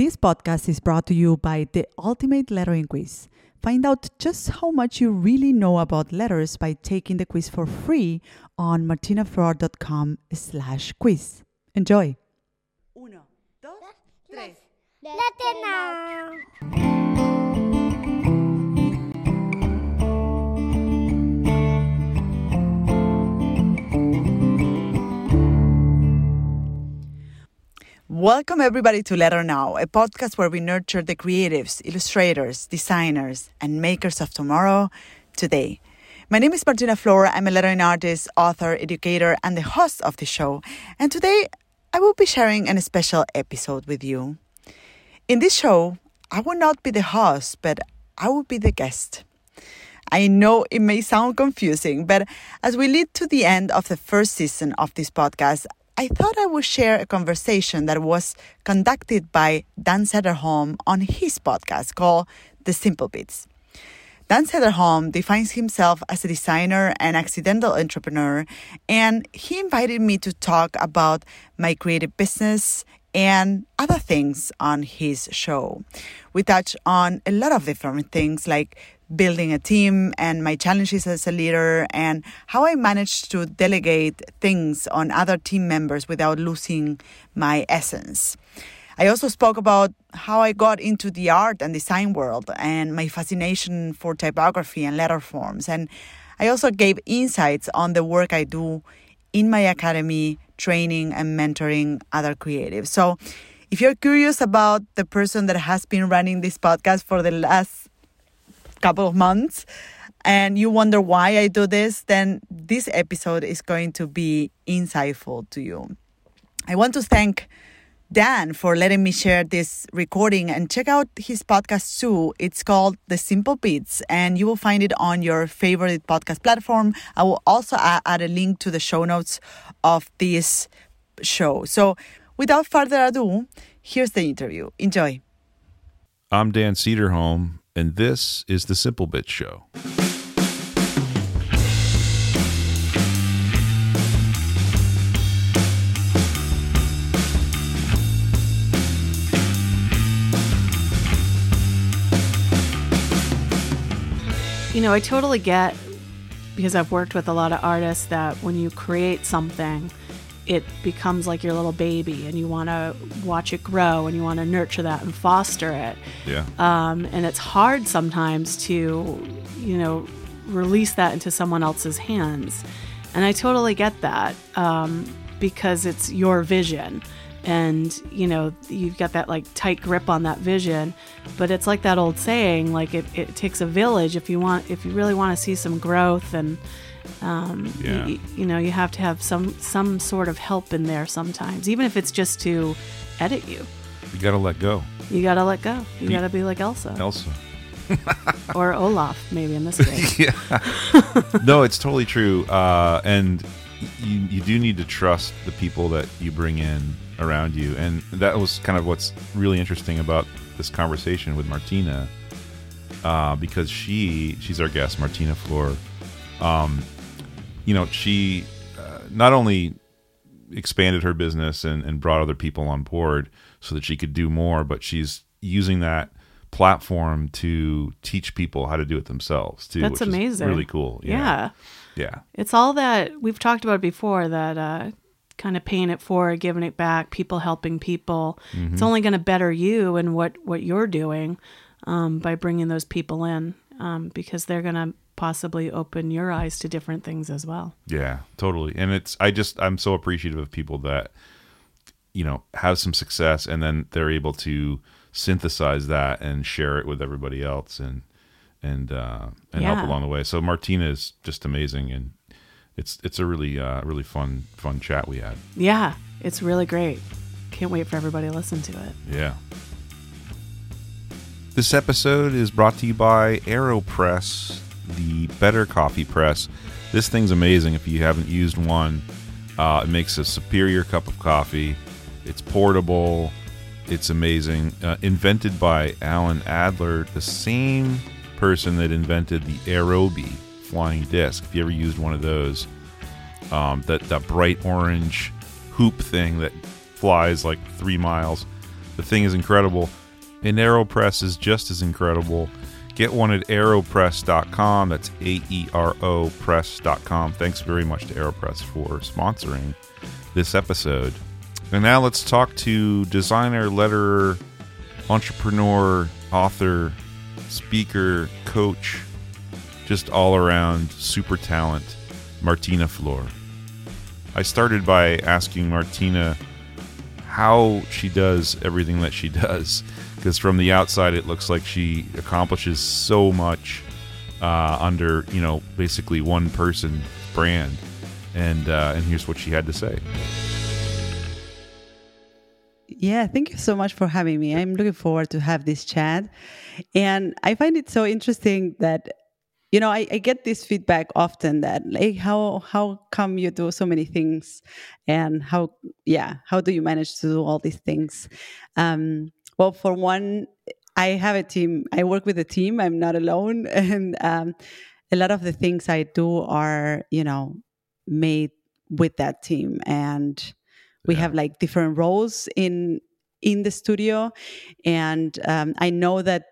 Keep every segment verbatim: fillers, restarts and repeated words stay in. This podcast is brought to you by The Ultimate Lettering Quiz. Find out just how much you really know about letters by taking the quiz for free on martinaflor.com slash quiz. Enjoy! Uno, dos, tres. Letter Now! Welcome everybody to Letter Now, a podcast where we nurture the creatives, illustrators, designers, and makers of tomorrow, today. My name is Martina Flor. I'm a lettering artist, author, educator, and the host of the show. And today, I will be sharing a special episode with you. In this show, I will not be the host, but I will be the guest. I know it may sound confusing, but as we lead to the end of the first season of this podcast, I thought I would share a conversation that was conducted by Dan Cederholm on his podcast called The Simple Bits. Dan Cederholm defines himself as a designer and accidental entrepreneur, and he invited me to talk about my creative business and other things on his show. We touch on a lot of different things like building a team and my challenges as a leader and how I managed to delegate things on other team members without losing my essence. I also spoke about how I got into the art and design world and my fascination for typography and letter forms. And I also gave insights on the work I do in my academy, training and mentoring other creatives. So if you're curious about the person that has been running this podcast for the last couple of months and you wonder why I do this, then this episode is going to be insightful to you. I want to thank Dan for letting me share this recording, and check out his podcast too. It's called The Simple Bits, and you will find it on your favorite podcast platform. I will also add a link to the show notes of this show. So without further ado, here's the interview. Enjoy. I'm Dan Cederholm, and this is The Simple Bits Show. You know, I totally get, because I've worked with a lot of artists, that when you create something, it becomes like your little baby and you want to watch it grow and you want to nurture that and foster it. Yeah. Um, and it's hard sometimes to, you know, release that into someone else's hands. And I totally get that, um, because it's your vision. And, you know, you've got that like tight grip on that vision. But it's like that old saying, like it, it takes a village if you want, if you really want to see some growth. And, um, yeah. you, you know, you have to have some, some sort of help in there sometimes, even if it's just to edit you. You got to let go. You got to let go. You got to be like Elsa. Elsa. Or Olaf, maybe in this case. Yeah. No, it's totally true. Uh, and you, you do need to trust the people that you bring in around you. And that was kind of what's really interesting about this conversation with Martina, uh, because she she's our guest, Martina Flor. Um, you know, she uh, not only expanded her business and, and brought other people on board so that she could do more, but she's using that platform to teach people how to do it themselves too. That's which amazing. Is really cool. Yeah. yeah. Yeah. It's all that we've talked about before, that, uh, kind of paying it forward, giving it back, people helping people. Mm-hmm. It's only going to better you and what, what you're doing um, by bringing those people in, um, because they're going to possibly open your eyes to different things as well. Yeah, totally. And it's, I just, I'm so appreciative of people that, you know, have some success and then they're able to synthesize that and share it with everybody else and, and, uh, and yeah. help along the way. So Martina is just amazing, and It's it's a really uh, really fun fun chat we had. Yeah, it's really great. Can't wait for everybody to listen to it. Yeah. This episode is brought to you by Aeropress, the better coffee press. This thing's amazing. If you haven't used one, uh, it makes a superior cup of coffee. It's portable. It's amazing. Uh, invented by Alan Adler, the same person that invented the Aerobie flying disc. If you ever used one of those, um, that, that bright orange hoop thing that flies like three miles, The thing is incredible. And Aeropress is just as incredible. Get one at aeropress dot com. That's A E R O press dot com. Thanks very much to Aeropress for sponsoring this episode. And now let's talk to designer, letterer, entrepreneur, author, speaker, coach, just all around super talent, Martina Flor. I started by asking Martina how she does everything that she does, because from the outside it looks like she accomplishes so much uh, under, you know, basically one person brand. And uh, and here's what she had to say. Yeah, thank you so much for having me. I'm looking forward to have this chat. And I find it so interesting that, you know, I, I get this feedback often that, like, how how come you do so many things, and how, yeah, how do you manage to do all these things? Um, well, for one, I have a team. I work with a team. I'm not alone. And um, a lot of the things I do are, you know, made with that team. And we yeah. have like different roles in in the studio. And um, I know that,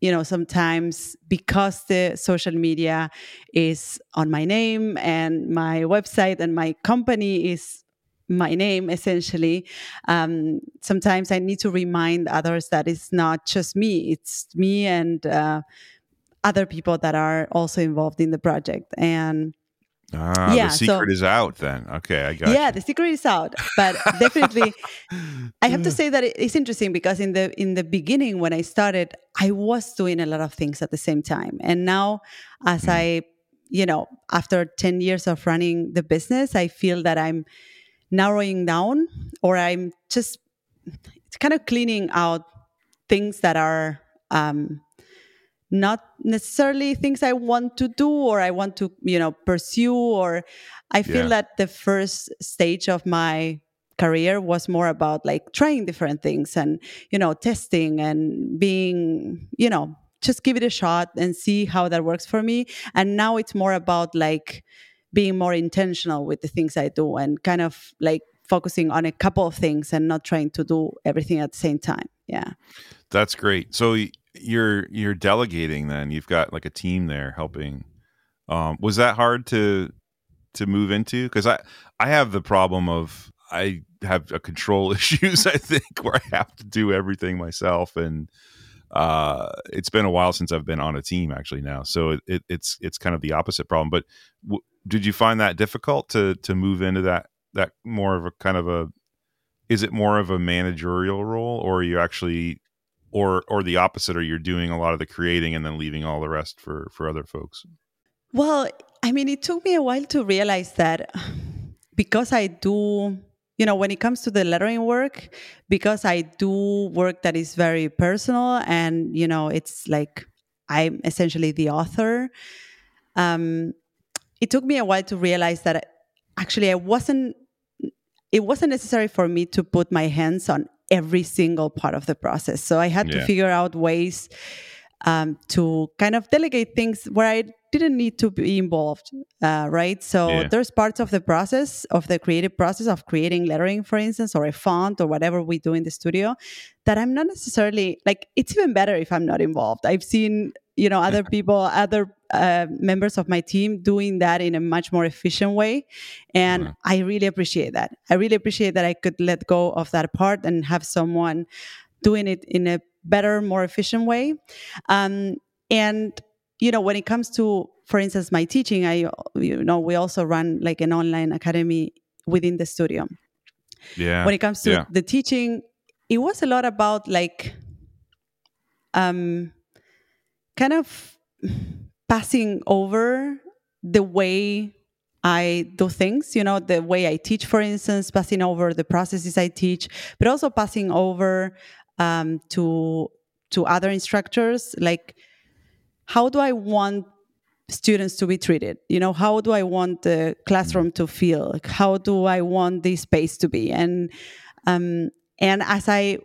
you know, sometimes because the social media is on my name and my website and my company is my name, essentially, um, sometimes I need to remind others that it's not just me. It's me and uh, other people that are also involved in the project. And Ah, yeah, the secret so, is out then. Okay, I got it. Yeah, you. The secret is out. But definitely, I have to say that it's interesting because in the in the beginning when I started, I was doing a lot of things at the same time. And now as mm. I, you know, after ten years of running the business, I feel that I'm narrowing down, or I'm just kind of cleaning out things that are... Um, not necessarily things I want to do or I want to, you know, pursue. Or I feel yeah. that the first stage of my career was more about like trying different things and, you know, testing and being, you know, just give it a shot and see how that works for me. And now it's more about like being more intentional with the things I do and kind of like focusing on a couple of things and not trying to do everything at the same time. Yeah. That's great. So y- You're you're delegating then. You've got like a team there helping. Um, was that hard to to move into? Because I, I have the problem of I have a control issues, I think, where I have to do everything myself. And uh, it's been a while since I've been on a team actually now. So it, it, it's it's kind of the opposite problem. But w- did you find that difficult to to move into that that more of a kind of a, is it more of a managerial role, or are you actually... Or or the opposite, or you're doing a lot of the creating and then leaving all the rest for, for other folks? Well, I mean, it took me a while to realize that, because I do, you know, when it comes to the lettering work, because I do work that is very personal and, you know, it's like I'm essentially the author. Um, it took me a while to realize that actually I wasn't, it wasn't necessary for me to put my hands on every single part of the process. So I had yeah. to figure out ways um, to kind of delegate things where I didn't need to be involved, uh, right? So yeah. there's parts of the process, of the creative process of creating lettering, for instance, or a font or whatever we do in the studio, that I'm not necessarily, like, it's even better if I'm not involved. I've seen, you know, other people, other uh, members of my team doing that in a much more efficient way. And mm-hmm. I really appreciate that. I really appreciate that I could let go of that part and have someone doing it in a better, more efficient way. Um, and, you know, when it comes to, for instance, my teaching, I, you know, we also run like an online academy within the studio. Yeah. When it comes to yeah. the teaching, it was a lot about like, um, kind of passing over the way I do things, you know, the way I teach, for instance, passing over the processes I teach, but also passing over um, to to other instructors. Like, how do I want students to be treated? You know, how do I want the classroom to feel? Like, how do I want the space to be? And um, and as I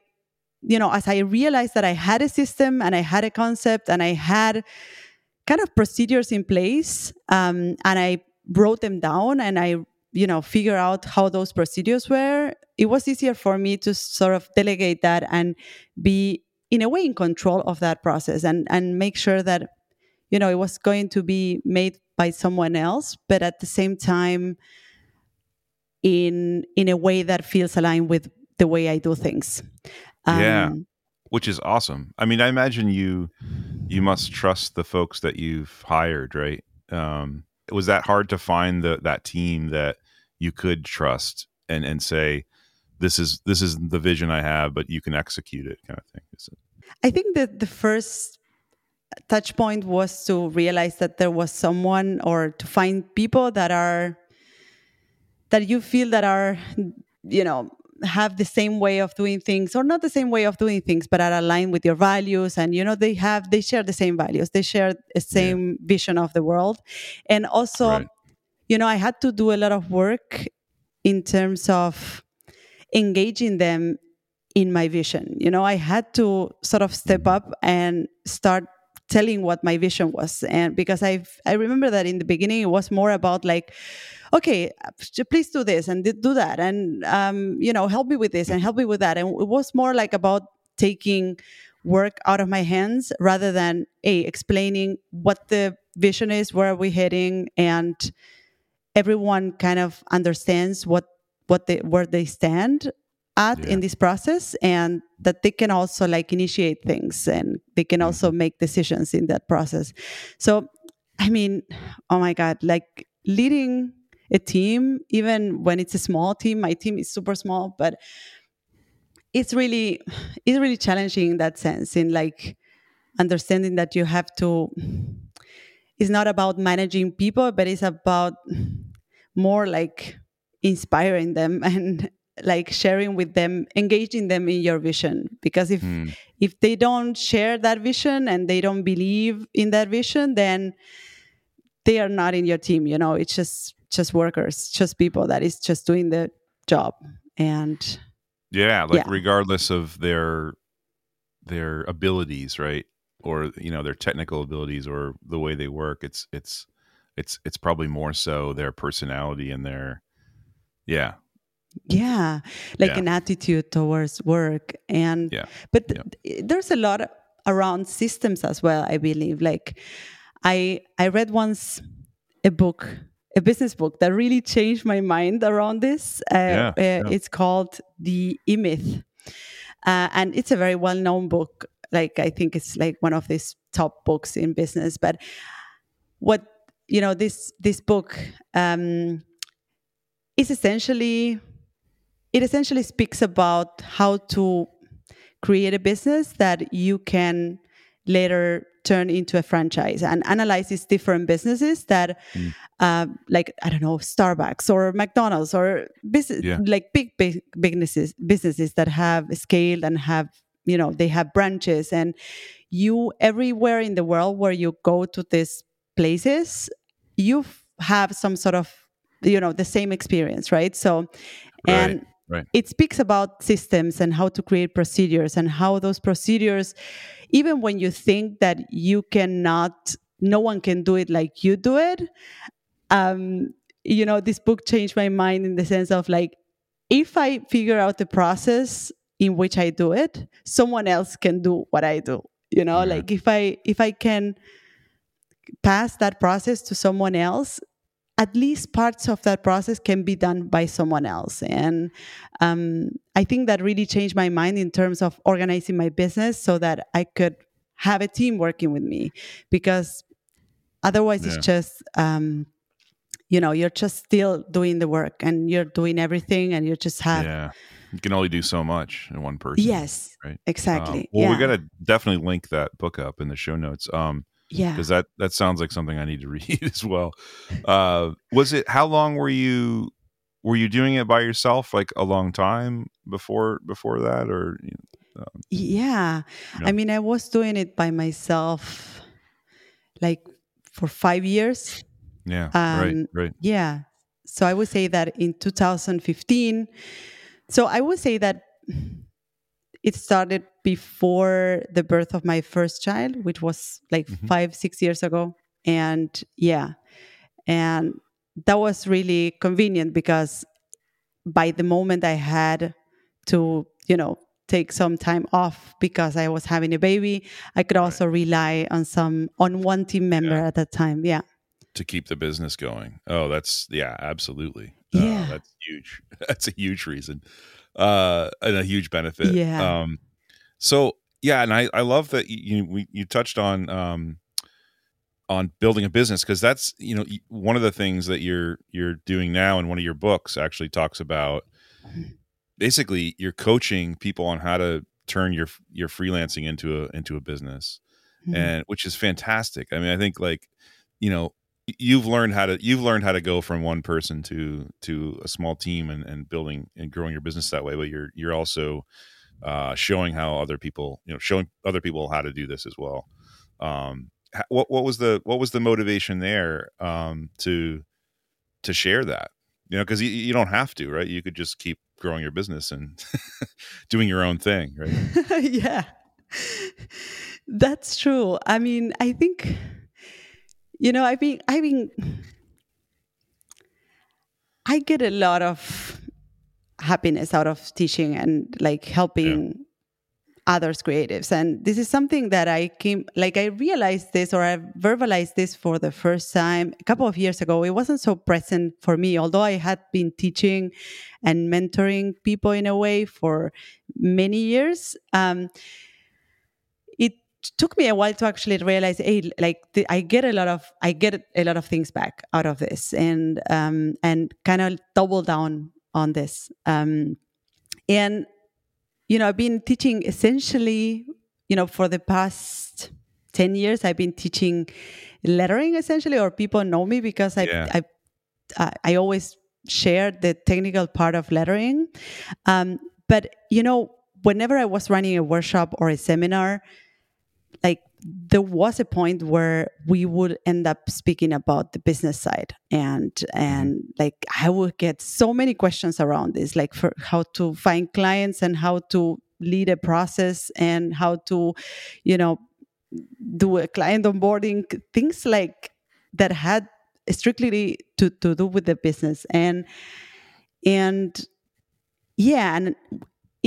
You know, as I realized that I had a system and I had a concept and I had kind of procedures in place, um, and I wrote them down and I you know, figure out how those procedures were, it was easier for me to sort of delegate that and be in a way in control of that process and, and make sure that, you know, it was going to be made by someone else, but at the same time in in a way that feels aligned with the way I do things. Um, yeah, which is awesome. I mean, I imagine you you must trust the folks that you've hired, right? Um, was that hard to find the, that team that you could trust and, and say, this is this is the vision I have, but you can execute it kind of thing? Is it? I think that the first touch point was to realize that there was someone, or to find people that are, that you feel that are, you know, have the same way of doing things, or not the same way of doing things, but are aligned with your values. And, you know, they have, they share the same values. They share the same yeah. vision of the world. And also, right. you know, I had to do a lot of work in terms of engaging them in my vision. You know, I had to sort of step up and start telling what my vision was. And because I've, I remember that in the beginning, it was more about like, okay, please do this and do that. And, um, you know, help me with this and help me with that. And it was more like about taking work out of my hands rather than a explaining what the vision is, where are we heading? And everyone kind of understands what, what they, where they stand at yeah. in this process, and that they can also like initiate things and they can also make decisions in that process. So, I mean, oh my God, like leading a team, even when it's a small team, my team is super small, but it's really, it's really challenging in that sense, in like understanding that you have to, it's not about managing people, but it's about more like inspiring them and like sharing with them, engaging them in your vision. Because if mm. if they don't share that vision and they don't believe in that vision, then they are not in your team. You know, it's just just workers, just people that is just doing the job. And yeah, like yeah. regardless of their their abilities, right? Or, you know, their technical abilities or the way they work, it's it's it's it's probably more so their personality and their yeah. Yeah, like yeah. an attitude towards work. And yeah. but th- yeah. there's a lot around systems as well, I believe. Like I I read once a book, a business book that really changed my mind around this. Uh, yeah. Uh, yeah. It's called The E-Myth. Uh, and it's a very well-known book. Like I think it's like one of these top books in business. But what, you know, this, this book um, is essentially... It essentially speaks about how to create a business that you can later turn into a franchise, and analyzes different businesses that, mm. uh, like, I don't know, Starbucks or McDonald's or business, yeah. like big, big businesses, businesses that have scaled and have, you know, they have branches. And you, everywhere in the world where you go to these places, you have some sort of, you know, the same experience, right? So, and. Right. Right. It speaks about systems and how to create procedures, and how those procedures, even when you think that you cannot, no one can do it like you do it. Um, you know, this book changed my mind in the sense of like, if I figure out the process in which I do it, someone else can do what I do. You know, yeah. like if I if I can pass that process to someone else, at least parts of that process can be done by someone else. And um, I think that really changed my mind in terms of organizing my business so that I could have a team working with me, because otherwise yeah. it's just, um, you know, you're just still doing the work and you're doing everything, and you just have... Yeah, you can only do so much in one person. Yes, right? Exactly. Um, well, yeah. we got to definitely link that book up in the show notes. Um, Yeah, because that, that sounds like something I need to read as well. Uh, was it how long were you were you doing it by yourself? Like a long time before before that, or um, yeah, you know? I mean, I was doing it by myself, like for five years. Yeah, um, right, right. Yeah, so I would say that in two thousand fifteen. So I would say that it started before the birth of my first child, which was like mm-hmm. five, six years ago. And yeah, and that was really convenient, because by the moment I had to, you know, take some time off because I was having a baby, I could also right. rely on some on one team member yeah. at that time. Yeah. To keep the business going. Oh, that's yeah, absolutely. Yeah. Uh, that's huge. That's a huge reason. Uh, and a huge benefit. Yeah. Um, so yeah, and I, I love that you you, we, you touched on um on building a business, because that's, you know, one of the things that you're you're doing now, and one of your books actually talks about. Basically, you're coaching people on how to turn your your freelancing into a into a business, mm-hmm. and which is fantastic. I mean, I think, like, you know, you've learned how to you've learned how to go from one person to to a small team, and, and building and growing your business that way. But you're you're also uh, showing how other people, you know, showing other people how to do this as well. Um, what what was the what was the motivation there um, to to share that? You know, because you, you don't have to, right? You could just keep growing your business and doing your own thing, right? Yeah, that's true. I mean, I think, you know, I've been, I've been, I get a lot of happiness out of teaching and, like, helping yeah. others creatives. And this is something that I came, like, I realized this, or I verbalized this for the first time a couple of years ago. It wasn't so present for me, although I had been teaching and mentoring people in a way for many years. Um, it took me a while to actually realize, hey, like th- I get a lot of, I get a lot of things back out of this, and, um, and kind of double down on this. Um, and, You know, I've been teaching essentially, you know, for the past ten years, I've been teaching lettering essentially, or people know me because I yeah. I, I always share the technical part of lettering. Um, but, you know, whenever I was running a workshop or a seminar, like, there was a point where we would end up speaking about the business side, and and like I would get so many questions around this, like for how to find clients and how to lead a process and how to, you know, do a client onboarding, things like that had strictly to, to do with the business. And and yeah, and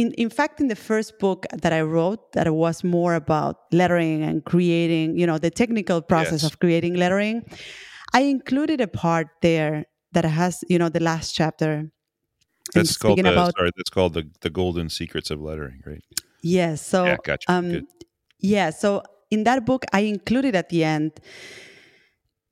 In in fact, in the first book that I wrote, that was more about lettering and creating, you know, the technical process yes. of creating lettering, I included a part there that has, you know, the last chapter. That's called the, about, sorry, that's called the, the Golden Secrets of Lettering, right? Yes. Yeah, so yeah, gotcha. um, yeah, so in that book, I included at the end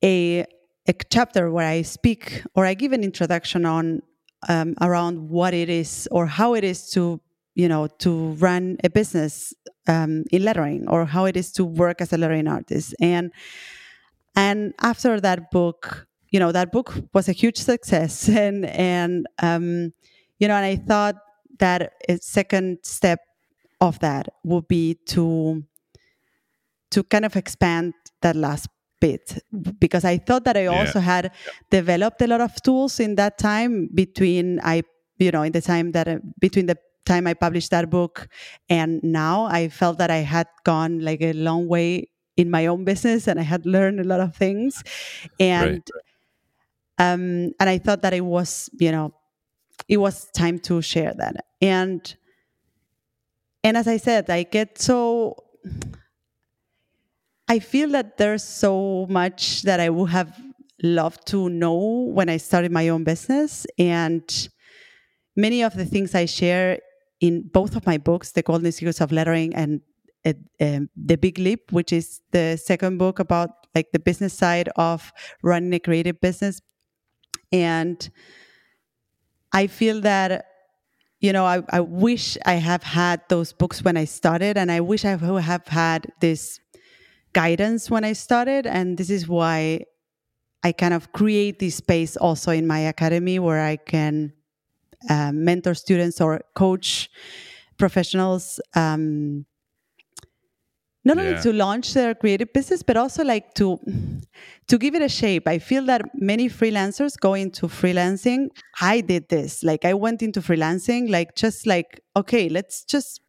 a a chapter where I speak, or I give an introduction on um, around what it is, or how it is to, you know, to run a business um, in lettering, or how it is to work as a lettering artist. And and after that book, you know, that book was a huge success. And, and um, you know, and I thought that a second step of that would be to, to kind of expand that last bit, because I thought that I also yeah. had yeah. developed a lot of tools in that time between I, you know, in the time that, uh, between the time I published that book and now, I felt that I had gone like a long way in my own business, and I had learned a lot of things, and right. um and I thought that it was, you know, it was time to share that. And and as I said, I get so I feel that there's so much that I would have loved to know when I started my own business, and many of the things I share in both of my books, The Golden Secrets of Lettering and uh, um, The Big Leap, which is the second book about, like, the business side of running a creative business. And I feel that, you know, I, I wish I have had those books when I started, and I wish I would have had this guidance when I started. And this is why I kind of create this space also in my academy where I can Uh, mentor students or coach professionals, um, not yeah. only to launch their creative business, but also, like, to to give it a shape. I feel that many freelancers go into freelancing. I did this. Like, I went into freelancing, like, just like, okay, let's just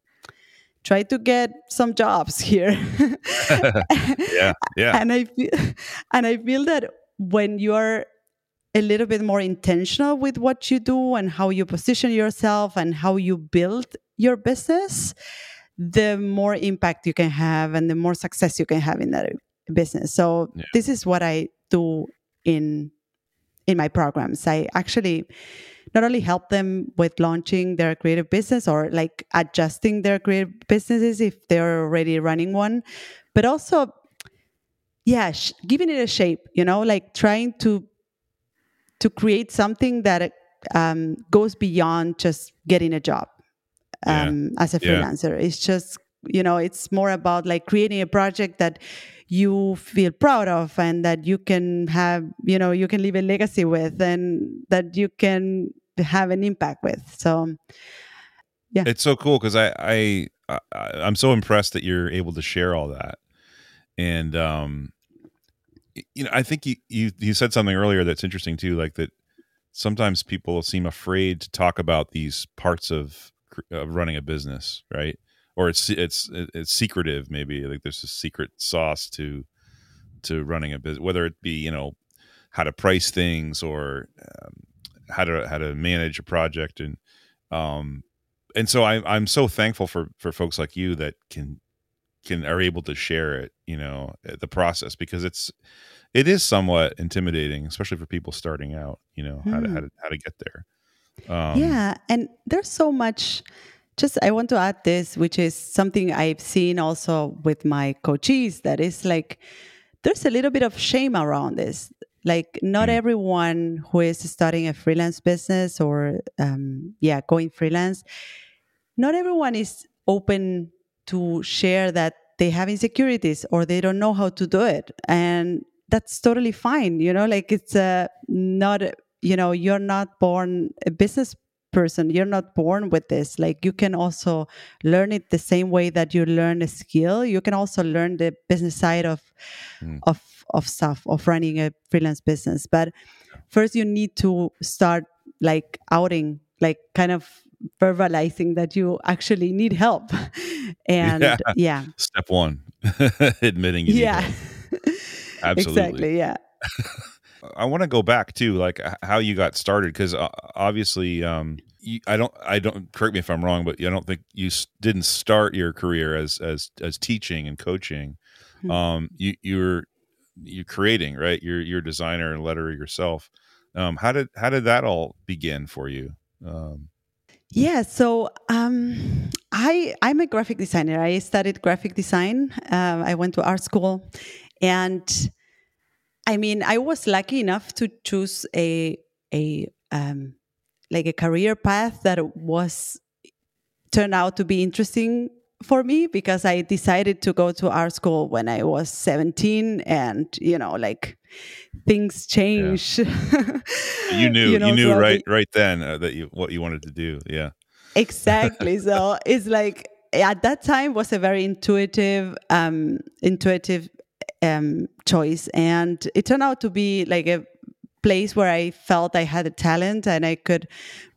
try to get some jobs here. yeah, yeah. And I feel, and I feel that when you are a little bit more intentional with what you do and how you position yourself and how you build your business, the more impact you can have and the more success you can have in that business. So yeah. This is what I do in in my programs. I actually not only help them with launching their creative business or like adjusting their creative businesses if they're already running one, but also, yeah, sh- giving it a shape, you know, like trying to to create something that um, goes beyond just getting a job um, yeah. as a freelancer. Yeah. It's just, you know, it's more about like creating a project that you feel proud of and that you can have, you know, you can leave a legacy with and that you can have an impact with. So, yeah. It's so cool because I, I, I, I'm so impressed that you're able to share all that. And, um, you know, I think you, you, you said something earlier that's interesting too, like that sometimes people seem afraid to talk about these parts of, of running a business, right? Or it's it's it's secretive, maybe like there's a secret sauce to to running a business, whether it be, you know, how to price things or um, how to how to manage a project, and um and so I I'm so thankful for for folks like you that can can are able to share it, you know, the process, because it's it is somewhat intimidating, especially for people starting out, you know, how mm. to how to how to get there. Um, yeah, and there's so much. Just, I want to add this, which is something I've seen also with my coaches, that is like, there's a little bit of shame around this. Like not mm. everyone who is starting a freelance business or, um, yeah, going freelance, not everyone is open to share that they have insecurities or they don't know how to do it. And that's totally fine. You know, like it's uh, not, you know, you're not born a business person. You're not born with this. Like you can also learn it the same way that you learn a skill. You can also learn the business side of mm. of of stuff of running a freelance business. But first you need to start like outing, like kind of verbalizing that you actually need help. And yeah. yeah. Step one, admitting you yeah. need help. Absolutely. Exactly, yeah. I want to go back to like how you got started, because obviously, um, you, I don't, I don't correct me if I'm wrong, but I don't think you didn't start your career as as as teaching and coaching. Mm-hmm. Um, you you're you're creating, right? You're you're a designer and letterer yourself. Um, how did how did that all begin for you? Um, yeah, so um, I I'm a graphic designer. I studied graphic design. Uh, I went to art school, and I mean, I was lucky enough to choose a a um, like a career path that was turned out to be interesting for me, because I decided to go to art school when I was seventeen, and you know, like things change. Yeah. You knew, you know, you knew so right, the, right then uh, that you what you wanted to do. Yeah, exactly. So it's like at that time was a very intuitive, um, intuitive. Um, choice, and it turned out to be like a place where I felt I had a talent and I could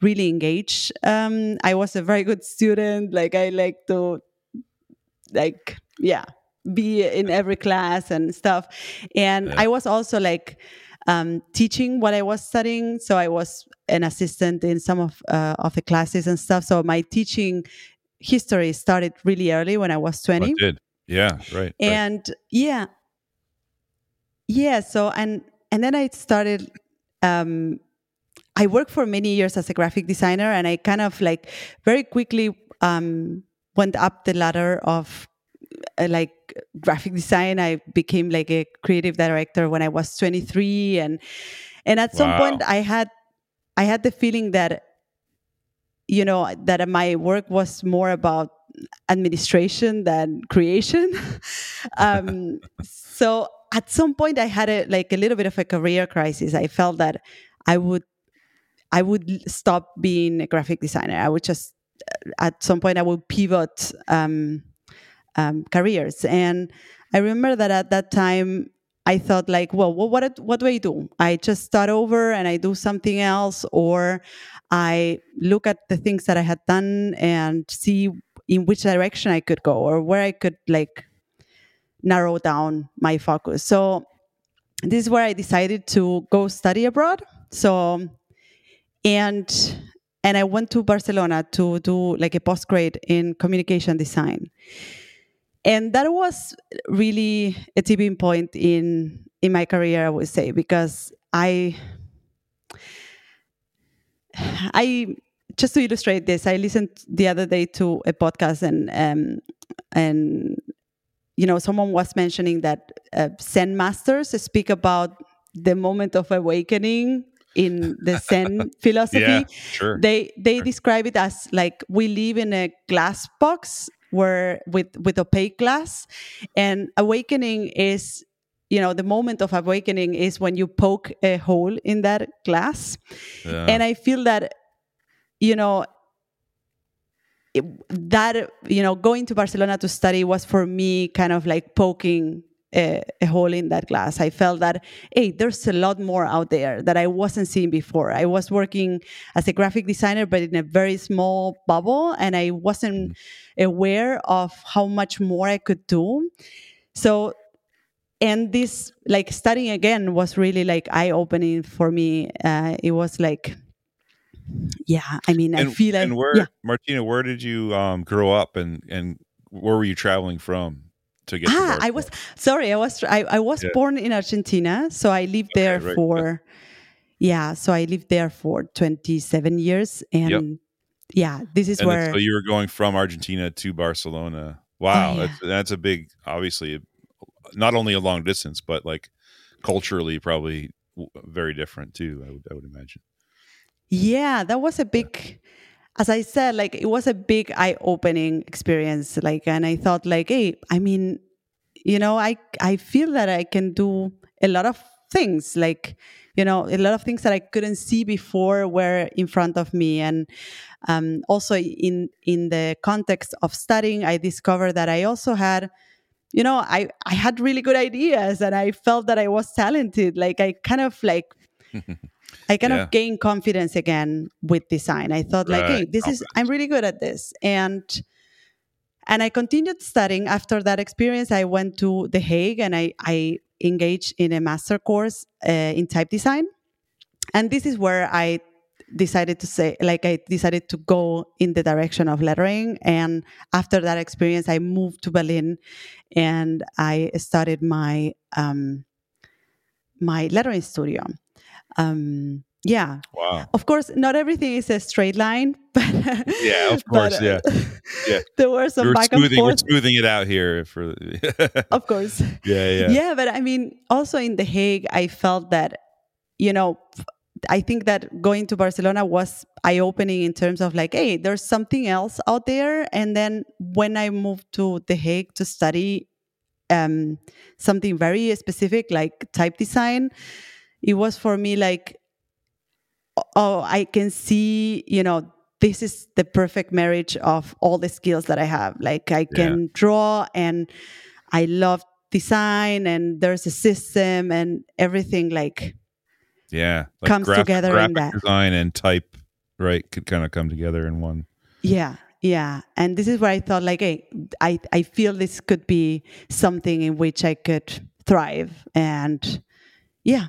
really engage. Um, I was a very good student. Like I like to, like yeah, be in every class and stuff. And yeah. I was also like um, teaching what I was studying, so I was an assistant in some of uh, of the classes and stuff. So my teaching history started really early when I was twenty. I did. Yeah. Right. And right. yeah. Yeah. So, and, and then I started, um, I worked for many years as a graphic designer, and I kind of like very quickly, um, went up the ladder of uh, like graphic design. I became like a creative director when I was twenty-three. And, and at wow. some point I had, I had the feeling that, you know, that my work was more about administration than creation. um, so, At some point, I had a, like a little bit of a career crisis. I felt that I would, I would stop being a graphic designer. I would just, at some point, I would pivot um, um, careers. And I remember that at that time, I thought like, well, well, what what do I do? I just start over and I do something else, or I look at the things that I had done and see in which direction I could go, or where I could like narrow down my focus. So this is where I decided to go study abroad. So, and and I went to Barcelona to do like a postgrad in communication design. And that was really a tipping point in in my career, I would say, because I, I just to illustrate this, I listened the other day to a podcast, and um, and you know, someone was mentioning that uh, Zen masters speak about the moment of awakening in the Zen philosophy. Yeah, sure. They they sure. describe it as like we live in a glass box where with with opaque glass, and awakening is, you know, the moment of awakening is when you poke a hole in that glass. Yeah. And I feel that, you know, it, that, you know, going to Barcelona to study was for me kind of like poking a, a hole in that glass. I felt that, hey, there's a lot more out there that I wasn't seeing before. I was working as a graphic designer, but in a very small bubble, and I wasn't aware of how much more I could do. So, and this, like, studying again was really, like, eye-opening for me. Uh, it was, like, yeah, I mean, and, I feel like... And where, yeah. Martina, where did you um, grow up, and, and where were you traveling from to get ah, to Barcelona? I was, sorry, I was I, I was yeah. born in Argentina, so I lived okay, there right. for, yeah. yeah, so I lived there for twenty-seven years, and, yep. yeah, this is and where... So you were going from Argentina to Barcelona. Wow, oh, yeah. that's, that's a big, obviously... A, not only a long distance, but like culturally probably very different too, I would I would imagine. Yeah, that was a big, as I said, like it was a big eye-opening experience. Like, and I thought like, hey, I mean, you know, I, I feel that I can do a lot of things, like, you know, a lot of things that I couldn't see before were in front of me. And um, also in in the context of studying, I discovered that I also had, you know, I, I had really good ideas, and I felt that I was talented. Like I kind of like, I kind yeah. of gained confidence again with design. I thought right. like, hey, this confidence. is, I'm really good at this. And, and I continued studying. After that experience, I went to The Hague, and I, I engaged in a master course uh, in type design. And this is where I decided to say, like, I decided to go in the direction of lettering. And after that experience, I moved to Berlin, and I started my um, my lettering studio. Um, yeah. Wow. Of course, not everything is a straight line, but yeah, of course, but, uh, yeah. yeah. There were some we're back smoothing, and forth. We're smoothing it out here, for of course. Yeah, yeah, yeah. But I mean, also in The Hague, I felt that, you know, I think that going to Barcelona was eye-opening in terms of like, hey, there's something else out there. And then when I moved to The Hague to study um, something very specific, like type design, it was for me like, oh, I can see, you know, this is the perfect marriage of all the skills that I have. Like I can yeah. draw, and I love design, and there's a system and everything like... Yeah, like comes graph, together graphic in that design and type, right? Could kind of come together in one. Yeah, yeah, and this is where I thought, like, hey, I I feel this could be something in which I could thrive, and yeah.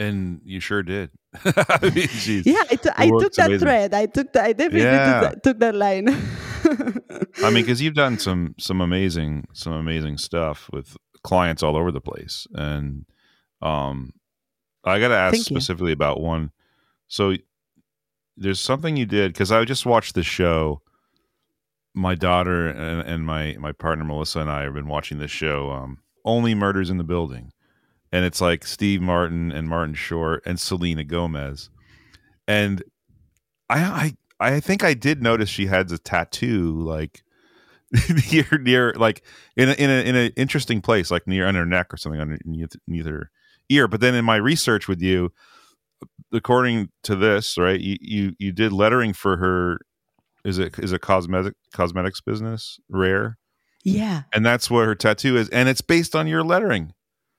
And you sure did. I mean, geez, yeah, I, t- I took that amazing. thread. I took that. I definitely yeah. took, that, took that line. I mean, because you've done some some amazing some amazing stuff with clients all over the place, and um. I got to ask Thank specifically you. about one. So there's something you did, because I just watched this show. My daughter and, and my, my partner, Melissa, and I have been watching this show, um, Only Murders in the Building. And it's like Steve Martin and Martin Short and Selena Gomez. And I I, I think I did notice she had a tattoo, like, near, near like in an in a, in a interesting place, like near under her neck or something underneath, underneath her ear. But then in my research with you, according to this, right, you you, you did lettering for her. Is it is a cosmetic cosmetics business, Rare? Yeah, and that's what her tattoo is, and it's based on your lettering.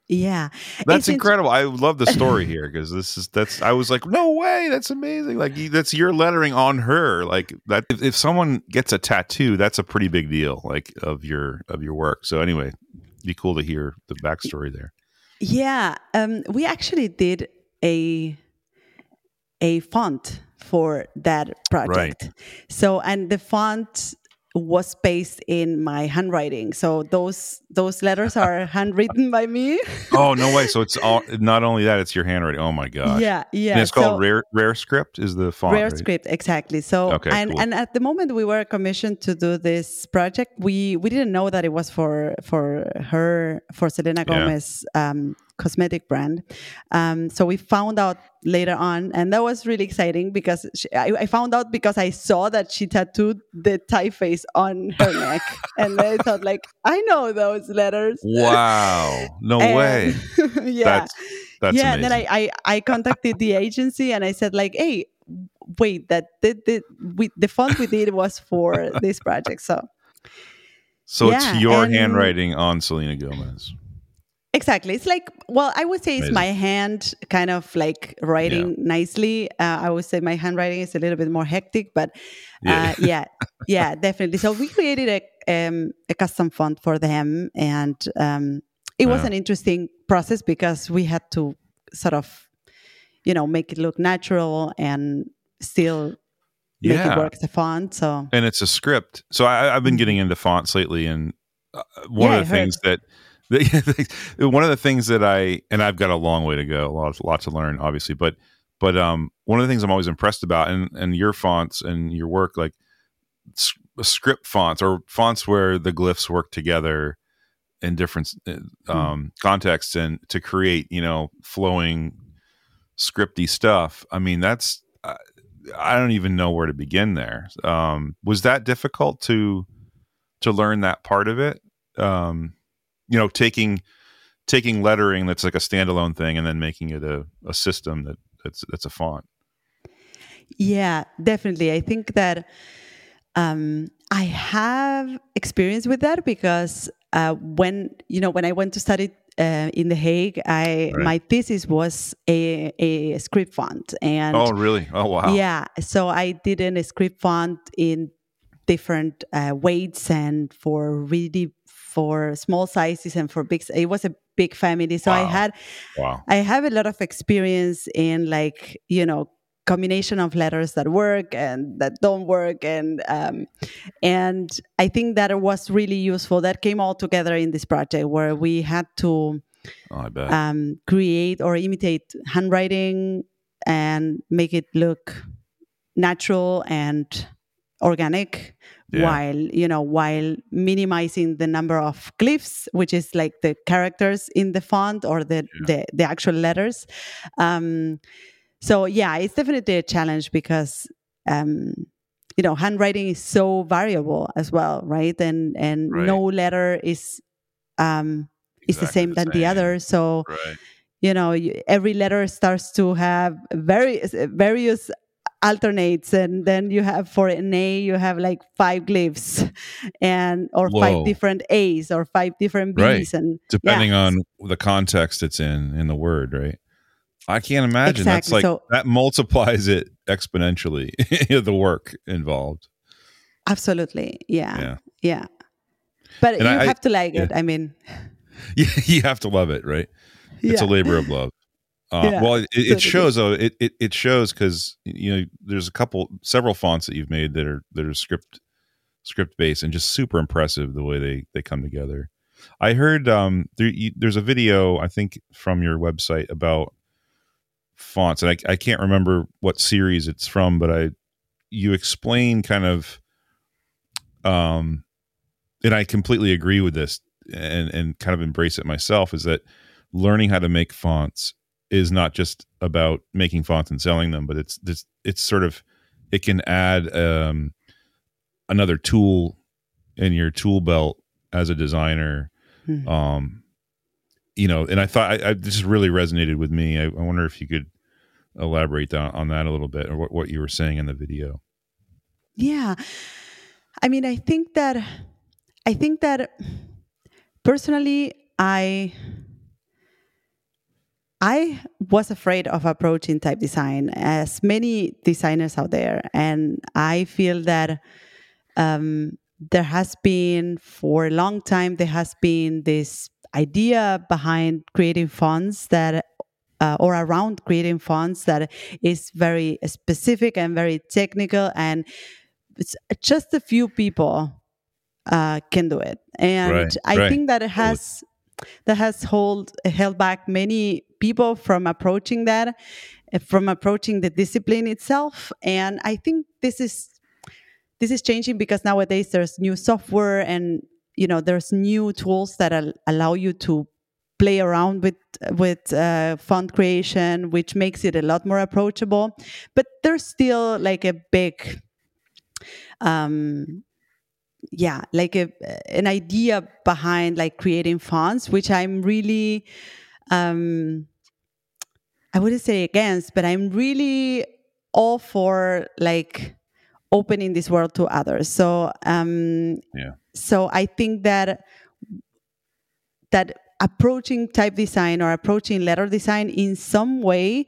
Yeah, that's it's incredible. Int- I love the story here, because this is that's. I was like, no way, that's amazing. Like that's your lettering on her. Like that. If, if someone gets a tattoo, that's a pretty big deal. Like of your of your work. So anyway, it'd be cool to hear the backstory there. Yeah, um, we actually did a a font for that project. Right. So, and the font was based in my handwriting. So those those letters are handwritten by me. Oh, no way. So it's all, not only that, it's your handwriting. Oh my gosh. Yeah, yeah. And it's called so, Rare Rare Script is the font. Rare right? Script, exactly. So okay, and, cool. and at the moment we were commissioned to do this project, we we didn't know that it was for for her for Selena Gomez yeah. um cosmetic brand. Um, so we found out later on, and that was really exciting because she, I, I found out because I saw that she tattooed the typeface on her neck. And I thought, like, I know those letters. Wow. No and, way. Yeah. That's, that's yeah. Amazing. And then I, I, I contacted the agency and I said, like, hey, wait, that the, the, we, the font we did was for this project. So, so yeah, it's your and, handwriting on Selena Gomez. Exactly. It's like, well, I would say it's Amazing. my hand kind of like writing yeah. nicely. Uh, I would say my handwriting is a little bit more hectic, but uh, yeah. yeah, yeah, definitely. So we created a um, a custom font for them, and um, it was wow. an interesting process because we had to sort of, you know, make it look natural and still yeah. make it work as a font. So and it's a script. So I, I've been getting into fonts lately, and one yeah, of the I things heard. that. One of the things that I and I've got a long way to go, a lot, a lot to learn, obviously. But, but um, one of the things I'm always impressed about, and and your fonts and your work, like script fonts or fonts where the glyphs work together in different um, mm. contexts and to create, you know, flowing, scripty stuff. I mean, that's I, I don't even know where to begin there. Um, was that difficult to to learn that part of it? Um, You know, taking taking lettering that's like a standalone thing, and then making it a, a system that that's that's a font. Yeah, definitely. I think that um, I have experience with that because uh, when you know when I went to study uh, in The Hague, I right. my thesis was a, a script font. And oh, really? Oh, wow. Yeah. So I did a script font in different uh, weights and for really. for small sizes and for big, it was a big family. So wow. I had, wow. I have a lot of experience in like, you know, combination of letters that work and that don't work. And, um, and I think that it was really useful. That came all together in this project where we had to oh, I bet. Um, create or imitate handwriting and make it look natural and organic. Yeah. While, you know, while minimizing the number of glyphs, which is like the characters in the font or the, yeah. the, the actual letters. Um, so, yeah, it's definitely a challenge because, um, you know, handwriting is so variable as well, right? And and right. no letter is um, exactly is the same the than same. the other. So, right. you know, every letter starts to have various various alternates, and then you have for an A you have like five glyphs and or Whoa. five different A's or five different B's right. and depending yeah. on the context it's in in the word, right? I can't imagine. Exactly. That's like so, that multiplies it exponentially the work involved. Absolutely. Yeah. Yeah. yeah. But and you I, have to like yeah. it. I mean yeah, you have to love it, right? Yeah. It's a labor of love. Uh, yeah, well, it, it shows though. It, it it shows because you know there's a couple, several fonts that you've made that are that are script script based and just super impressive the way they, they come together. I heard um there, you, there's a video I think from your website about fonts, and I I can't remember what series it's from, but I you explain kind of um, and I completely agree with this and and kind of embrace it myself is that learning how to make fonts is not just about making fonts and selling them, but it's it's, it's sort of it can add um, another tool in your tool belt as a designer, mm-hmm. um, you know. And I thought I, I this really resonated with me. I, I wonder if you could elaborate on, on that a little bit, or what, what you were saying in the video. Yeah, I mean, I think that I think that personally, I. I was afraid of approaching type design as many designers out there. And I feel that um, there has been for a long time, there has been this idea behind creating fonts that Uh, or around creating fonts that is very specific and very technical, and it's just a few people uh, can do it. And right, I right. think that it has that has hold held back many people from approaching that, from approaching the discipline itself. And I think this is this is changing, because nowadays there's new software, and you know there's new tools that al- allow you to play around with with uh, font creation, which makes it a lot more approachable. But there's still like a big, um, yeah, like a an idea behind like creating fonts, which I'm really, um, I wouldn't say against, but I'm really all for like opening this world to others. So, um, yeah. So I think that that. approaching type design or approaching letter design in some way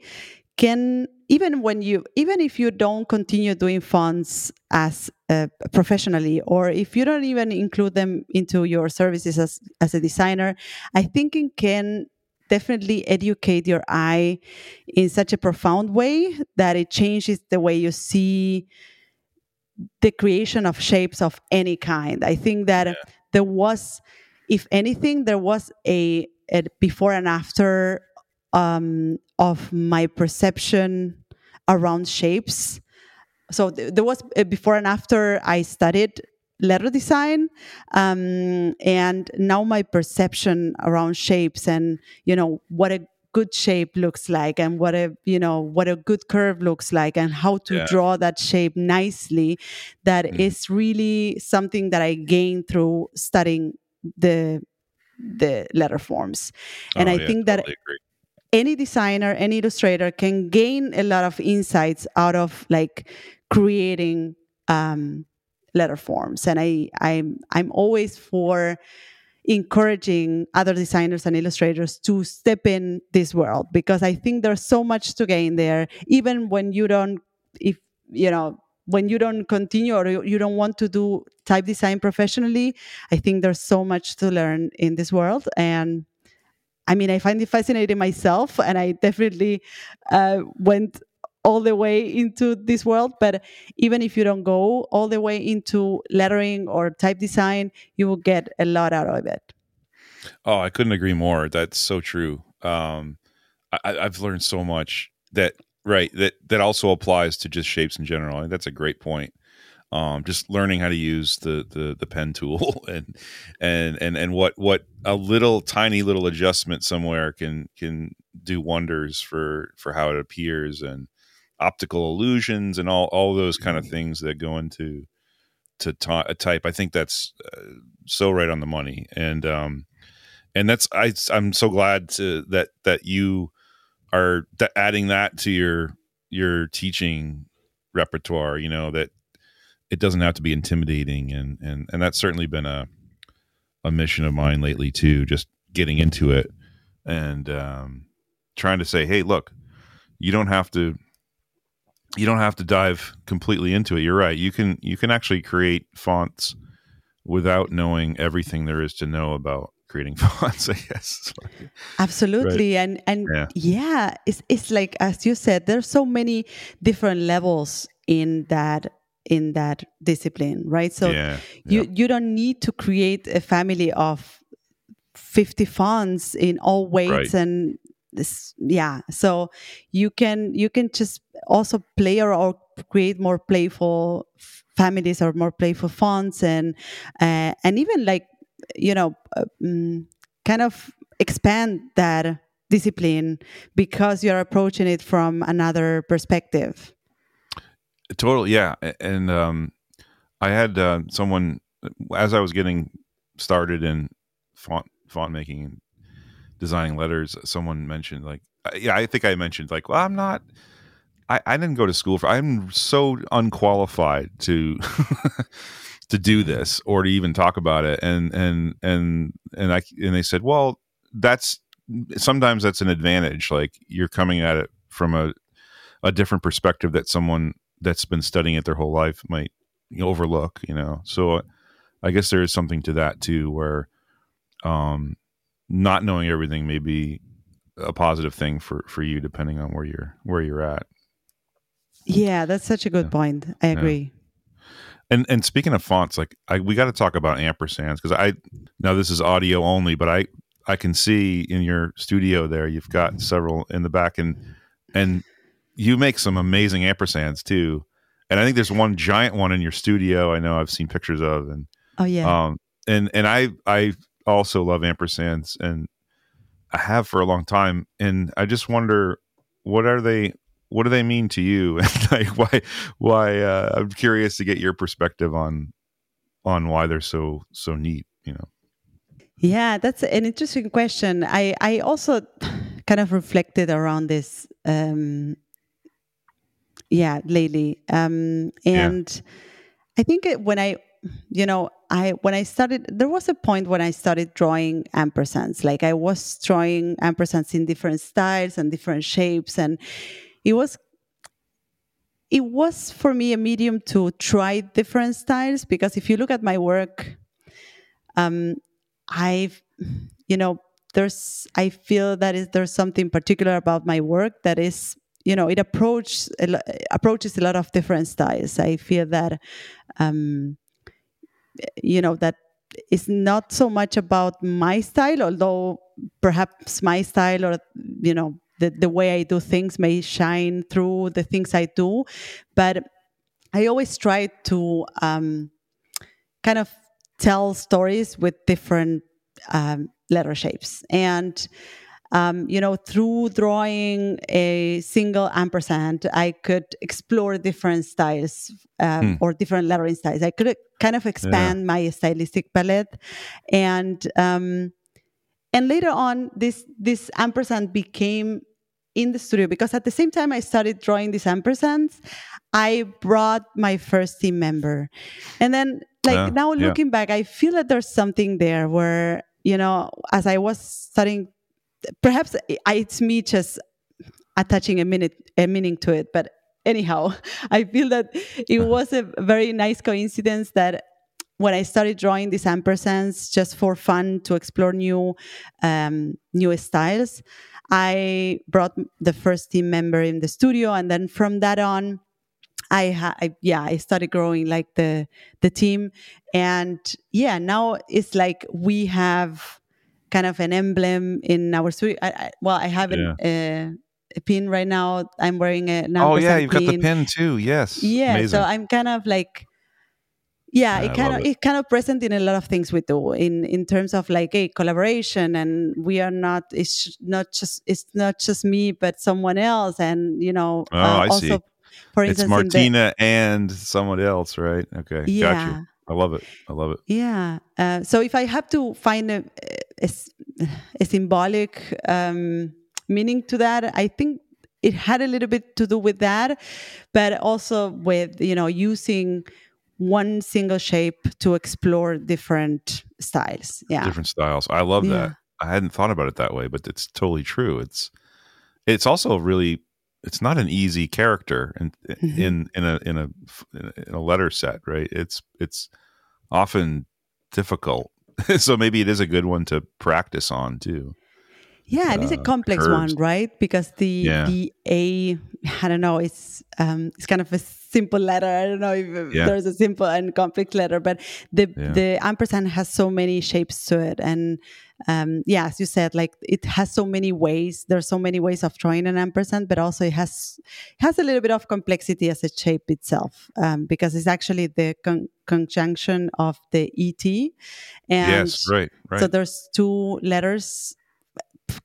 can, even when you, even if you don't continue doing fonts as uh, professionally, or if you don't even include them into your services as, as a designer, I think it can definitely educate your eye in such a profound way that it changes the way you see the creation of shapes of any kind. I think that yeah. there was... If anything, there was a, a before and after um, of my perception around shapes. So th- there was a before and after I studied letter design, um, and now my perception around shapes and, you know, what a good shape looks like, and what a, you know, what a good curve looks like, and how to yeah. draw that shape nicely. That mm. is really something that I gained through studying the the letter forms. And oh, I yeah, think that totally any designer, any illustrator can gain a lot of insights out of like creating um, letter forms. And I, I'm, I'm always for encouraging other designers and illustrators to step in this world, because I think there's so much to gain there, even when you don't, if, you know, when you don't continue or you don't want to do type design professionally. I think there's so much to learn in this world. And I mean, I find it fascinating myself, and I definitely uh, went all the way into this world. But even if you don't go all the way into lettering or type design, you will get a lot out of it. Oh, I couldn't agree more. That's so true. Um, I, I've learned so much that Right. That that also applies to just shapes in general. That's a great point. Um, just learning how to use the, the the pen tool and and and and what what a little tiny little adjustment somewhere can can do wonders for, for how it appears, and optical illusions, and all, all those kind of things that go into to ta- type. I think that's uh, so right on the money. And um, and that's I I'm so glad to, that that you. Are th- adding that to your your teaching repertoire, you know, that it doesn't have to be intimidating, and and and that's certainly been a a mission of mine lately too, just getting into it and um trying to say, hey, look, you don't have to you don't have to dive completely into it. You're right. You can you can actually create fonts without knowing everything there is to know about creating fonts, I guess. Absolutely. Right. And and yeah. yeah, it's it's like, as you said, there's so many different levels in that in that discipline, right? So yeah. you, yep. you don't need to create a family of fifty fonts in all weights, right. and this yeah. So you can you can just also play or, or create more playful families or more playful fonts, and uh, and even like you know, um, kind of expand that discipline because you're approaching it from another perspective. Totally, yeah. And um, I had uh, someone, as I was getting started in font font making and designing letters, someone mentioned, like, yeah, I think I mentioned, like, well, I'm not, I, I didn't go to school for, I'm so unqualified to... to do this or to even talk about it. And, and, and, and I, and they said, well, that's sometimes that's an advantage. Like, you're coming at it from a, a different perspective that someone that's been studying it their whole life might overlook, you know? So I guess there is something to that too, where, um, not knowing everything may be a positive thing for, for you, depending on where you're, where you're at. Yeah, that's such a good yeah. point. I agree. Yeah. And and speaking of fonts, like I, we got to talk about ampersands, because I now this is audio only, but I, I can see in your studio there you've got several in the back, and and you make some amazing ampersands too. And I think there's one giant one in your studio. I know I've seen pictures of, and oh yeah, um, and and I I also love ampersands, and I have for a long time. And I just wonder, what are they? What do they mean to you? And like, why, why, uh, I'm curious to get your perspective on, on why they're so, so neat, you know? Yeah, that's an interesting question. I, I also kind of reflected around this, um, yeah, lately. Um, and yeah. I think when I, you know, I, when I started, there was a point when I started drawing ampersands, like I was drawing ampersands in different styles and different shapes, and It was, it was for me a medium to try different styles, because if you look at my work, um, I've, you know, there's, I feel that is there's something particular about my work that is, you know, it approaches approaches a lot of different styles. I feel that, um, you know, that it's not so much about my style, although perhaps my style or, you know, The, the way I do things may shine through the things I do. But I always try to um, kind of tell stories with different um, letter shapes. And, um, you know, through drawing a single ampersand, I could explore different styles um, hmm. or different lettering styles. I could kind of expand yeah. my stylistic palette. And um, and later on, this, this ampersand became... in the studio, because at the same time I started drawing these ampersands, I brought my first team member. And then like uh, now looking yeah. back, I feel that there's something there where, you know, as I was starting, perhaps I, it's me just attaching a minute, a meaning to it. But anyhow, I feel that it was a very nice coincidence that when I started drawing these ampersands just for fun to explore new, um, new styles, I brought the first team member in the studio, and then from that on, I, ha- I yeah, I started growing like the the team, and yeah, now it's like we have kind of an emblem in our studio. I, I, well, I have yeah. an, uh, a pin right now. I'm wearing a an oh yeah, you've pin. got the pin too. Yes, yeah. Amazing. So I'm kind of like. Yeah, yeah, it kind of it. it kind of present in a lot of things we do in, in terms of like hey, collaboration, and we are not it's not just it's not just me but someone else, and you know oh, uh, I also see. for instance it's Martina the, and someone else, right? Okay, yeah. got you. I love it. I love it. Yeah. Uh, so if I have to find a a, a symbolic um, meaning to that, I think it had a little bit to do with that, but also with you know using. one single shape to explore different styles. Yeah. Different styles. I love yeah. that. I hadn't thought about it that way, but it's totally true. It's, it's also really, it's not an easy character in, mm-hmm. in, in a, in a, in a letter set, right? It's, it's often difficult. So maybe it is a good one to practice on too. Yeah, and it's a complex uh, one, right? Because the yeah. the A, I don't know, it's um, it's kind of a simple letter. I don't know if yeah. there's a simple and complex letter, but the yeah. the ampersand has so many shapes to it, and um, yeah, as you said, like it has so many ways. There's so many ways of drawing an ampersand, but also it has it has a little bit of complexity as a shape itself, um, because it's actually the con- conjunction of the E T, and yes, right, right. So there's two letters.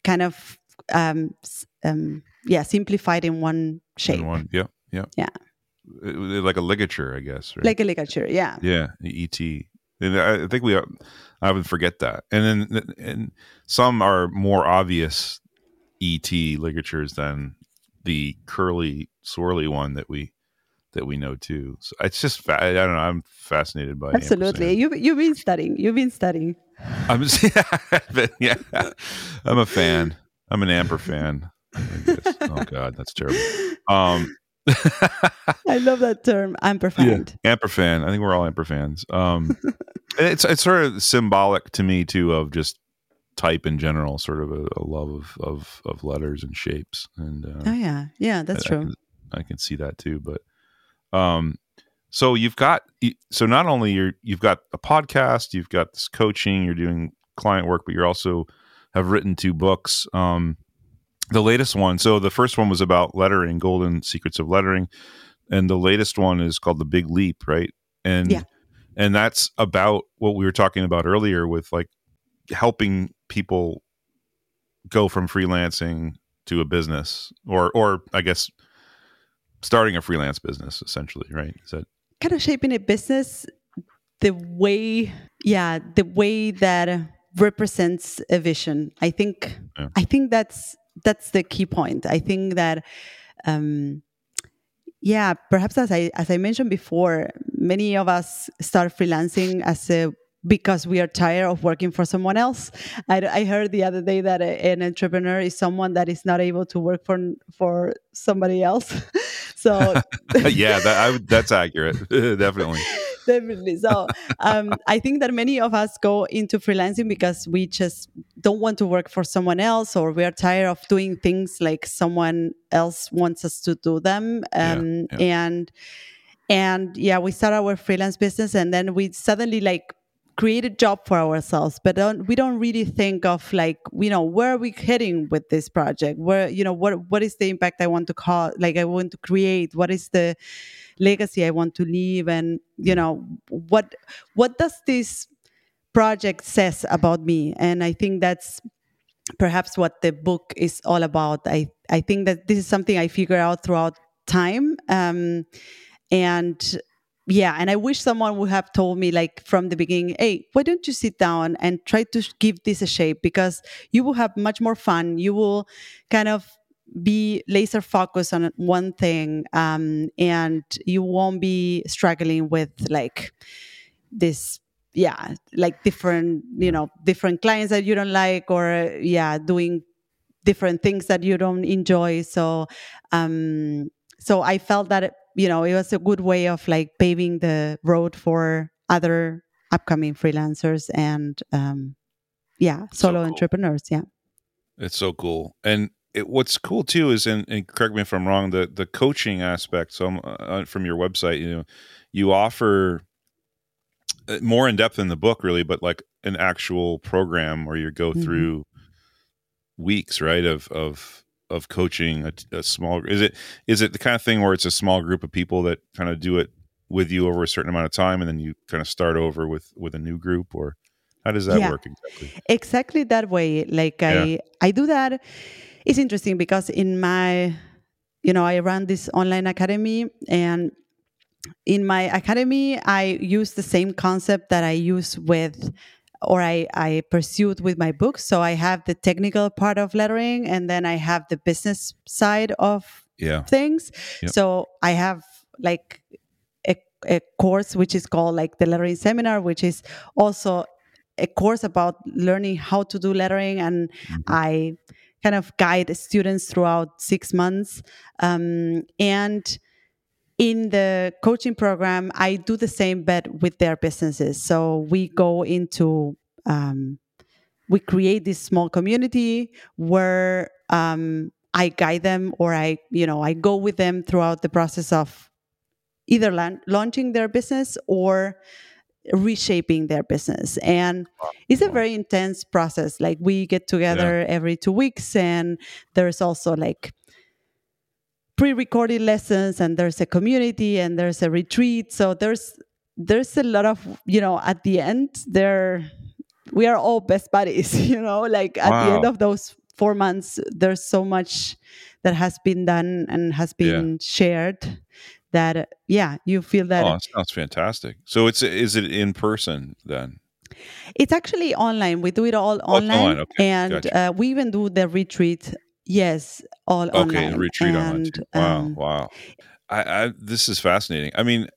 Kind of, um, um, yeah, simplified in one shape. In one, yeah, yeah, yeah. It, it, like a ligature, I guess. Right? Like a ligature, yeah. Yeah, E T. And I, I think we, are, I would forget that. And then, and some are more obvious E T ligatures than the curly swirly one that we that we know too. So it's just, fa- I don't know. I'm fascinated by absolutely. Ampersand. You you've been studying. You've been studying. I'm just, yeah, yeah, I'm a fan. I'm an Amper fan. I guess. Oh God, that's terrible. Um, I love that term, Amper fan. Yeah, Amper fan. I think we're all Amper fans. Um, it's it's sort of symbolic to me too of just type in general, sort of a, a love of, of, of letters and shapes. And uh, oh yeah, yeah, that's I, true. I can, I can see that too. But um, so you've got so not only you're you've got a podcast, you've got this coaching, you're doing client work, but you're also have written two books. Um, the latest one, so the first one was about lettering, Golden Secrets of Lettering, and the latest one is called The Big Leap, right? And yeah. And that's about what we were talking about earlier with like helping people go from freelancing to a business, or, or I guess starting a freelance business essentially, right? Is that kind of shaping a business the way, yeah, the way that represents a vision. I think, yeah. I think that's, that's the key point. I think that, um, yeah, perhaps as I as I mentioned before, many of us start freelancing as a, because we are tired of working for someone else. I, I heard the other day that a, an entrepreneur is someone that is not able to work for for somebody else. So yeah, that, I, that's accurate, definitely. Definitely. So um, I think that many of us go into freelancing because we just don't want to work for someone else, or we are tired of doing things like someone else wants us to do them. Um, yeah, yeah. And and yeah, we start our freelance business, and then we suddenly like create a job for ourselves, but don't, we don't really think of like, you know, where are we heading with this project? Where, you know, what what is the impact I want to call, like I want to create? What is the legacy I want to leave? And, you know, what what does this project says about me? And I think that's perhaps what the book is all about. I, I think that this is something I figure out throughout time. Um, and Yeah, and I wish someone would have told me like from the beginning, hey, why don't you sit down and try to give this a shape, because you will have much more fun. You will kind of be laser focused on one thing, um, and you won't be struggling with like this, yeah, like different, you know, different clients that you don't like, or yeah, doing different things that you don't enjoy. So, um, so I felt that it, you know, it was a good way of like paving the road for other upcoming freelancers and, um, yeah, solo so cool. entrepreneurs. Yeah. It's so cool. And it, what's cool too is, and, and correct me if I'm wrong, the, the coaching aspect. So I'm, uh, from your website, you know, you offer more in depth in the book really, but like an actual program where you go through mm-hmm. weeks, right. Of, of, of coaching a, a small, is it, is it the kind of thing where it's a small group of people that kind of do it with you over a certain amount of time, and then you kind of start over with, with a new group, or how does that yeah. work exactly? Exactly that way. Like I, yeah. I do that. It's interesting because in my, you know, I run this online academy, and in my academy, I use the same concept that I use with, or I, I pursued with my book. So I have the technical part of lettering, and then I have the business side of yeah. things. Yep. So I have like a, a course, which is called like the lettering seminar, which is also a course about learning how to do lettering. And mm-hmm. I kind of guide students throughout six months. Um, and in the coaching program, I do the same, but with their businesses. So we go into, um, we create this small community where um, I guide them, or I, you know, I go with them throughout the process of either la- launching their business or reshaping their business. And it's a very intense process. Like we get together yeah. every two weeks, and there's also like pre-recorded lessons, and there's a community, and there's a retreat. So there's there's a lot of, you know, at the end there we are all best buddies, you know, like at wow. the end of those four months, there's so much that has been done and has been yeah. shared that yeah, you feel that. Oh, that sounds fantastic. So it's is it in person then? It's actually online. We do it all oh, online, online. Okay. And gotcha. uh, we even do the retreat. Yes, all okay, online. Okay, retreat online. Wow, um, wow. I, I this is fascinating. I mean,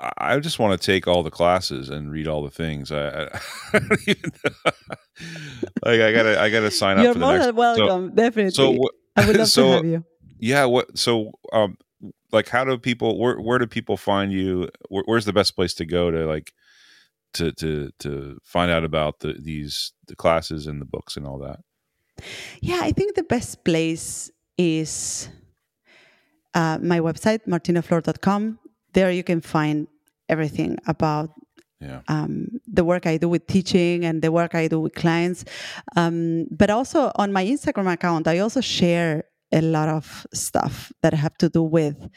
I, I just want to take all the classes and read all the things. I, I, I don't even know. Like I gotta, I gotta sign up for the next. You're more than welcome, so, definitely. So wh- I would love so, to have you. Yeah. What? So, um, like, how do people? Where, where do people find you? Where, where's the best place to go to like to to to find out about the these the classes and the books and all that? Yeah, I think the best place is uh, my website, martina flor dot com. There you can find everything about yeah. um, the work I do with teaching and the work I do with clients. Um, but also on my Instagram account, I also share a lot of stuff that have to do with,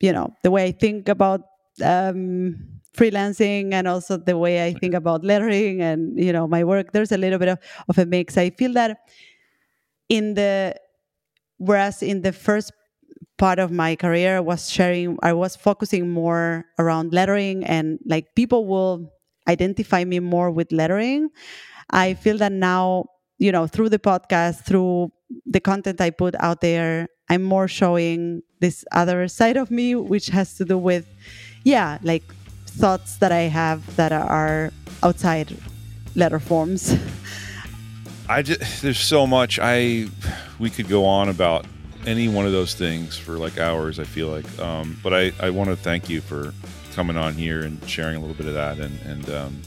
you know, the way I think about um, freelancing and also the way I think about lettering and, you know, my work. There's a little bit of, of a mix. I feel that in the, whereas in the first part of my career I was sharing, I was focusing more around lettering and like people will identify me more with lettering. I feel that now, you know, through the podcast, through the content I put out there, I'm more showing this other side of me, which has to do with, yeah, like thoughts that I have that are outside letter forms. I just, there's so much I, we could go on about any one of those things for like hours, I feel like. Um, but I, I want to thank you for coming on here and sharing a little bit of that. And, and, um,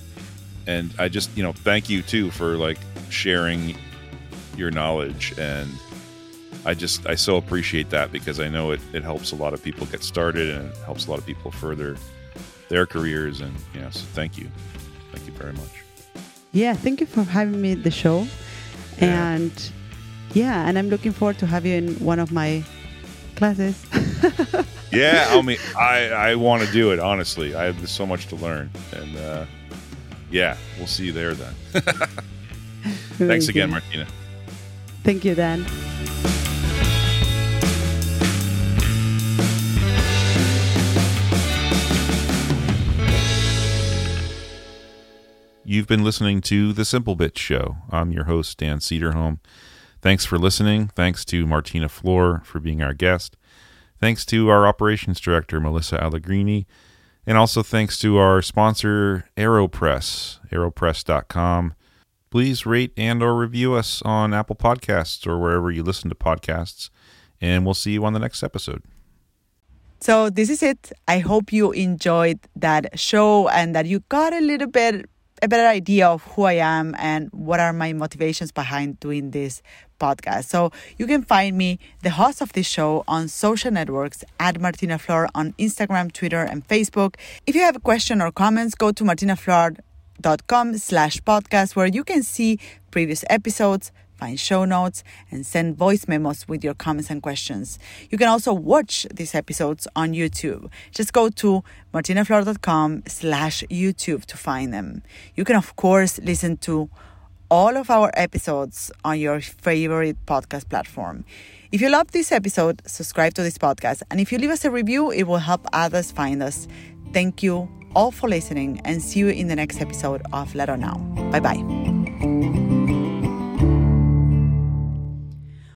and I just, you know, thank you too for like sharing your knowledge, and I just I so appreciate that, because I know it, it helps a lot of people get started and it helps a lot of people further their careers, and yeah, you know, so thank you thank you very much. Yeah, thank you for having me at the show. Yeah. And yeah, and I'm looking forward to have you in one of my classes. Yeah, I mean I, I want to do it, honestly. I have so much to learn, and uh, yeah, we'll see you there then. Thanks again, Martina. Thank you, Dan. You've been listening to The Simple Bits Show. I'm your host, Dan Cederholm. Thanks for listening. Thanks to Martina Flor for being our guest. Thanks to our operations director, Melissa Allegrini. And also thanks to our sponsor, Aeropress, aeropress dot com. Please rate and or review us on Apple Podcasts or wherever you listen to podcasts. And we'll see you on the next episode. So this is it. I hope you enjoyed that show and that you got a little bit, a better idea of who I am and what are my motivations behind doing this podcast. So you can find me, the host of this show, on social networks at Martina Flor on Instagram, Twitter, and Facebook. If you have a question or comments, go to martina flor dot com slash podcast, where you can see previous episodes, find show notes, and send voice memos with your comments and questions. You can also watch these episodes on YouTube. Just go to martina flor dot com slash YouTube to find them. You can, of course, listen to all of our episodes on your favorite podcast platform. If you love this episode, subscribe to this podcast, and if you leave us a review, it will help others find us. Thank you all for listening, and see you in the next episode of Letter Now. Bye-bye.